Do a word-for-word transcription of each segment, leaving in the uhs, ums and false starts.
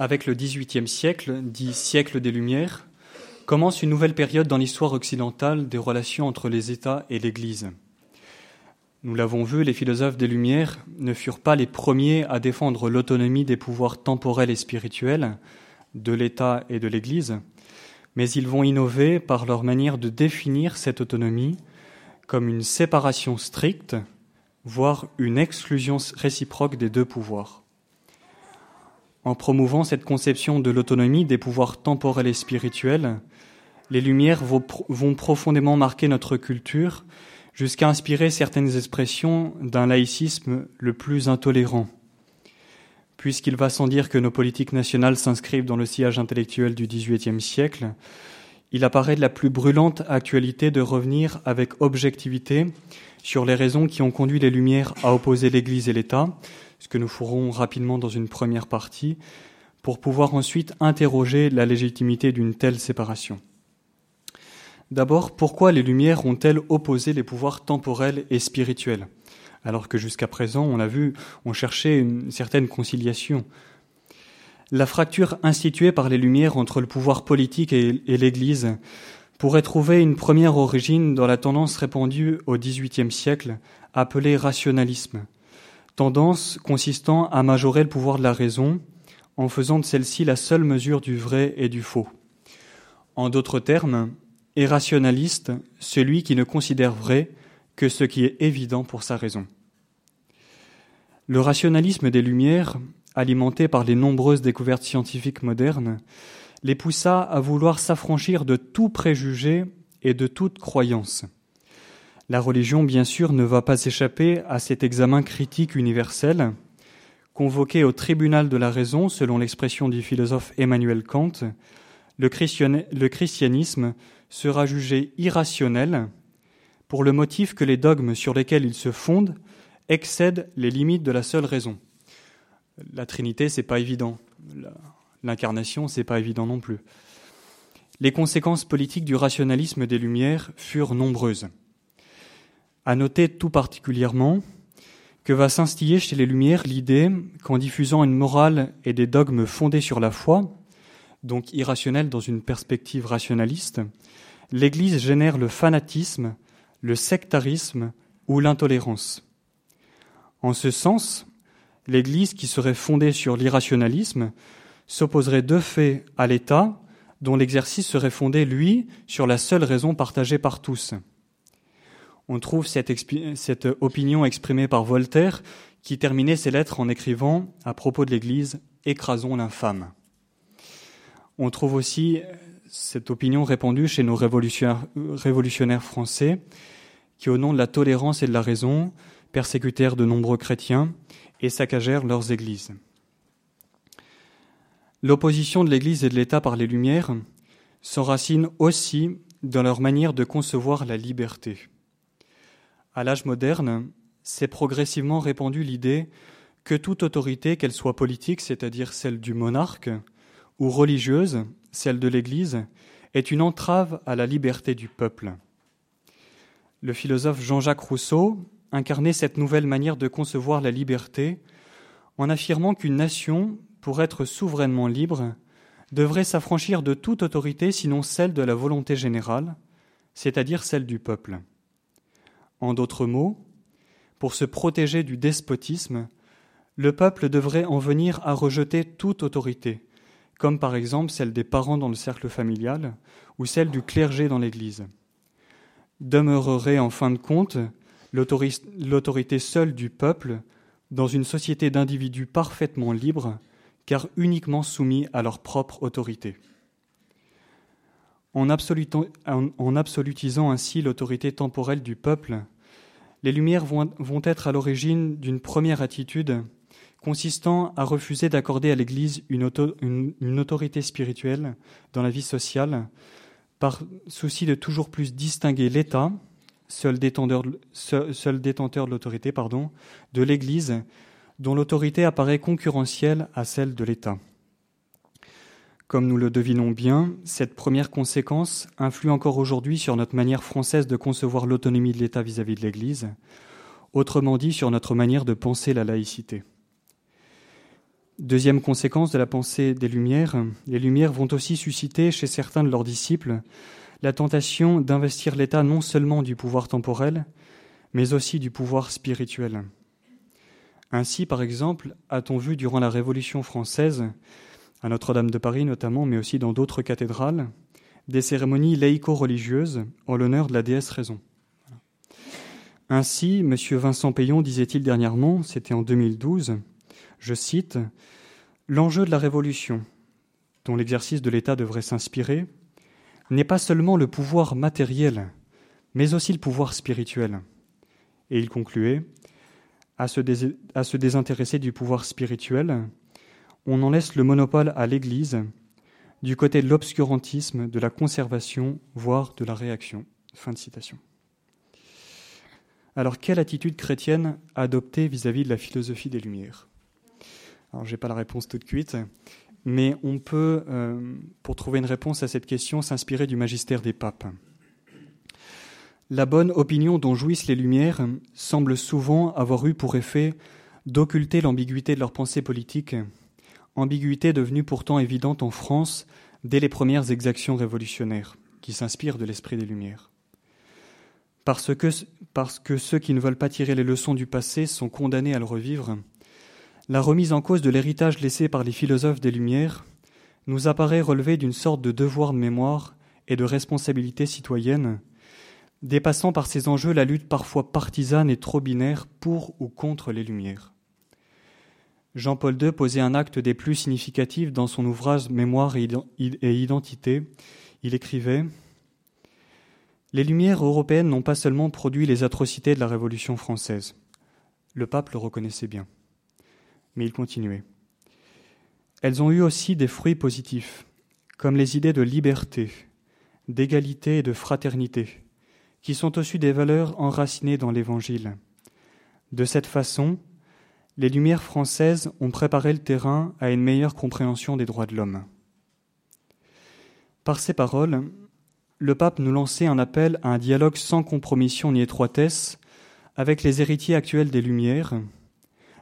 avec le dix-huitième siècle, dit siècle des Lumières, commence une nouvelle période dans l'histoire occidentale des relations entre les États et l'Église. Nous l'avons vu, les philosophes des Lumières ne furent pas les premiers à défendre l'autonomie des pouvoirs temporels et spirituels de l'État et de l'Église, mais ils vont innover par leur manière de définir cette autonomie comme une séparation stricte, voire une exclusion réciproque des deux pouvoirs. En promouvant cette conception de l'autonomie des pouvoirs temporels et spirituels, les Lumières vont profondément marquer notre culture jusqu'à inspirer certaines expressions d'un laïcisme le plus intolérant. Puisqu'il va sans dire que nos politiques nationales s'inscrivent dans le sillage intellectuel du dix-huitième siècle, il apparaît de la plus brûlante actualité de revenir avec objectivité sur les raisons qui ont conduit les Lumières à opposer l'Église et l'État, ce que nous ferons rapidement dans une première partie, pour pouvoir ensuite interroger la légitimité d'une telle séparation. D'abord, pourquoi les Lumières ont-elles opposé les pouvoirs temporels et spirituels ? Alors que jusqu'à présent, on l'a vu, on cherchait une certaine conciliation. La fracture instituée par les Lumières entre le pouvoir politique et, et l'Église pourrait trouver une première origine dans la tendance répandue au dix-huitième siècle, appelée rationalisme, tendance consistant à majorer le pouvoir de la raison en faisant de celle-ci la seule mesure du vrai et du faux. En d'autres termes, est rationaliste celui qui ne considère vrai que ce qui est évident pour sa raison. Le rationalisme des Lumières, alimenté par les nombreuses découvertes scientifiques modernes, les poussa à vouloir s'affranchir de tout préjugé et de toute croyance. La religion, bien sûr, ne va pas s'échapper à cet examen critique universel, convoqué au tribunal de la raison, selon l'expression du philosophe Emmanuel Kant, le christianisme sera jugé irrationnel pour le motif que les dogmes sur lesquels il se fonde excèdent les limites de la seule raison. La Trinité, c'est pas évident. L'incarnation, c'est pas évident non plus. Les conséquences politiques du rationalisme des Lumières furent nombreuses. À noter tout particulièrement que va s'instiller chez les Lumières l'idée qu'en diffusant une morale et des dogmes fondés sur la foi, donc irrationnels dans une perspective rationaliste, l'Église génère le fanatisme, le sectarisme ou l'intolérance. En ce sens, l'Église, qui serait fondée sur l'irrationalisme, s'opposerait de fait à l'État, dont l'exercice serait fondé, lui, sur la seule raison partagée par tous. On trouve cette, expi- cette opinion exprimée par Voltaire, qui terminait ses lettres en écrivant, à propos de l'Église, « Écrasons l'infâme ». On trouve aussi cette opinion répandue chez nos révolutionnaires, révolutionnaires français, qui, au nom de la tolérance et de la raison, persécutèrent de nombreux chrétiens et saccagèrent leurs églises. L'opposition de l'Église et de l'État par les Lumières s'enracine aussi dans leur manière de concevoir la liberté. À l'âge moderne, s'est progressivement répandue l'idée que toute autorité, qu'elle soit politique, c'est-à-dire celle du monarque, ou religieuse, celle de l'Église, est une entrave à la liberté du peuple. Le philosophe Jean-Jacques Rousseau incarnait cette nouvelle manière de concevoir la liberté en affirmant qu'une nation, pour être souverainement libre, devrait s'affranchir de toute autorité sinon celle de la volonté générale, c'est-à-dire celle du peuple. En d'autres mots, pour se protéger du despotisme, le peuple devrait en venir à rejeter toute autorité, comme par exemple celle des parents dans le cercle familial ou celle du clergé dans l'Église. Demeurerait en fin de compte l'autorité seule du peuple dans une société d'individus parfaitement libres, car uniquement soumis à leur propre autorité. En absolutisant ainsi l'autorité temporelle du peuple, les Lumières vont être à l'origine d'une première attitude consistant à refuser d'accorder à l'Église une, auto, une, une autorité spirituelle dans la vie sociale, par souci de toujours plus distinguer l'État, seul détenteur, seul, seul détenteur de l'autorité, pardon, de l'Église, dont l'autorité apparaît concurrentielle à celle de l'État. Comme nous le devinons bien, cette première conséquence influe encore aujourd'hui sur notre manière française de concevoir l'autonomie de l'État vis-à-vis de l'Église, autrement dit sur notre manière de penser la laïcité. Deuxième conséquence de la pensée des Lumières, les Lumières vont aussi susciter chez certains de leurs disciples la tentation d'investir l'État non seulement du pouvoir temporel, mais aussi du pouvoir spirituel. Ainsi, par exemple, a-t-on vu durant la Révolution française, à Notre-Dame de Paris notamment, mais aussi dans d'autres cathédrales, des cérémonies laïco-religieuses en l'honneur de la déesse raison. Ainsi, M. Vincent Peillon disait-il dernièrement, c'était en deux mille douze, je cite, « L'enjeu de la Révolution, dont l'exercice de l'État devrait s'inspirer, n'est pas seulement le pouvoir matériel, mais aussi le pouvoir spirituel. » Et il concluait, « À se dés- à se désintéresser du pouvoir spirituel, on en laisse le monopole à l'Église, du côté de l'obscurantisme, de la conservation, voire de la réaction. » Fin de citation. Alors, quelle attitude chrétienne adopter vis-à-vis de la philosophie des Lumières ? Alors, je n'ai pas la réponse toute cuite, mais on peut, euh, pour trouver une réponse à cette question, s'inspirer du magistère des papes. La bonne opinion dont jouissent les Lumières semble souvent avoir eu pour effet d'occulter l'ambiguïté de leur pensée politique, ambiguïté devenue pourtant évidente en France dès les premières exactions révolutionnaires, qui s'inspirent de l'esprit des Lumières. Parce que, parce que ceux qui ne veulent pas tirer les leçons du passé sont condamnés à le revivre, la remise en cause de l'héritage laissé par les philosophes des Lumières nous apparaît relever d'une sorte de devoir de mémoire et de responsabilité citoyenne, dépassant par ces enjeux la lutte parfois partisane et trop binaire pour ou contre les Lumières. Jean-Paul deux posait un acte des plus significatifs dans son ouvrage « Mémoire et identité ». Il écrivait « Les Lumières européennes n'ont pas seulement produit les atrocités de la Révolution française. » Le pape le reconnaissait bien. Mais il continuait. Elles ont eu aussi des fruits positifs, comme les idées de liberté, d'égalité et de fraternité, qui sont aussi des valeurs enracinées dans l'Évangile. De cette façon, les Lumières françaises ont préparé le terrain à une meilleure compréhension des droits de l'homme. Par ces paroles, le pape nous lançait un appel à un dialogue sans compromission ni étroitesse avec les héritiers actuels des Lumières,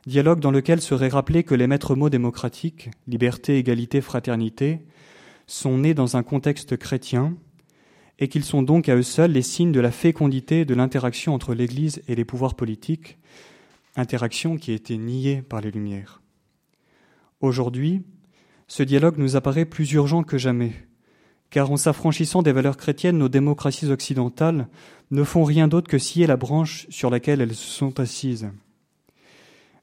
dialogue dans lequel serait rappelé que les maîtres mots démocratiques, liberté, égalité, fraternité, sont nés dans un contexte chrétien et qu'ils sont donc à eux seuls les signes de la fécondité de l'interaction entre l'Église et les pouvoirs politiques, interaction qui a été niée par les Lumières. Aujourd'hui, ce dialogue nous apparaît plus urgent que jamais, car en s'affranchissant des valeurs chrétiennes, nos démocraties occidentales ne font rien d'autre que scier la branche sur laquelle elles se sont assises.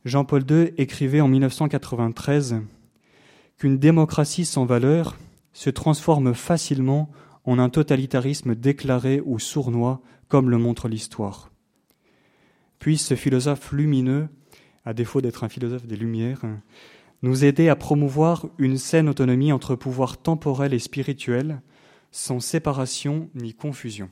Jean-Paul deux écrivait en mille neuf cent quatre-vingt-treize qu'une démocratie sans valeur se transforme facilement en un totalitarisme déclaré ou sournois, comme le montre l'histoire. Puisse ce philosophe lumineux, à défaut d'être un philosophe des Lumières, nous aider à promouvoir une saine autonomie entre pouvoir temporel et spirituel, sans séparation ni confusion.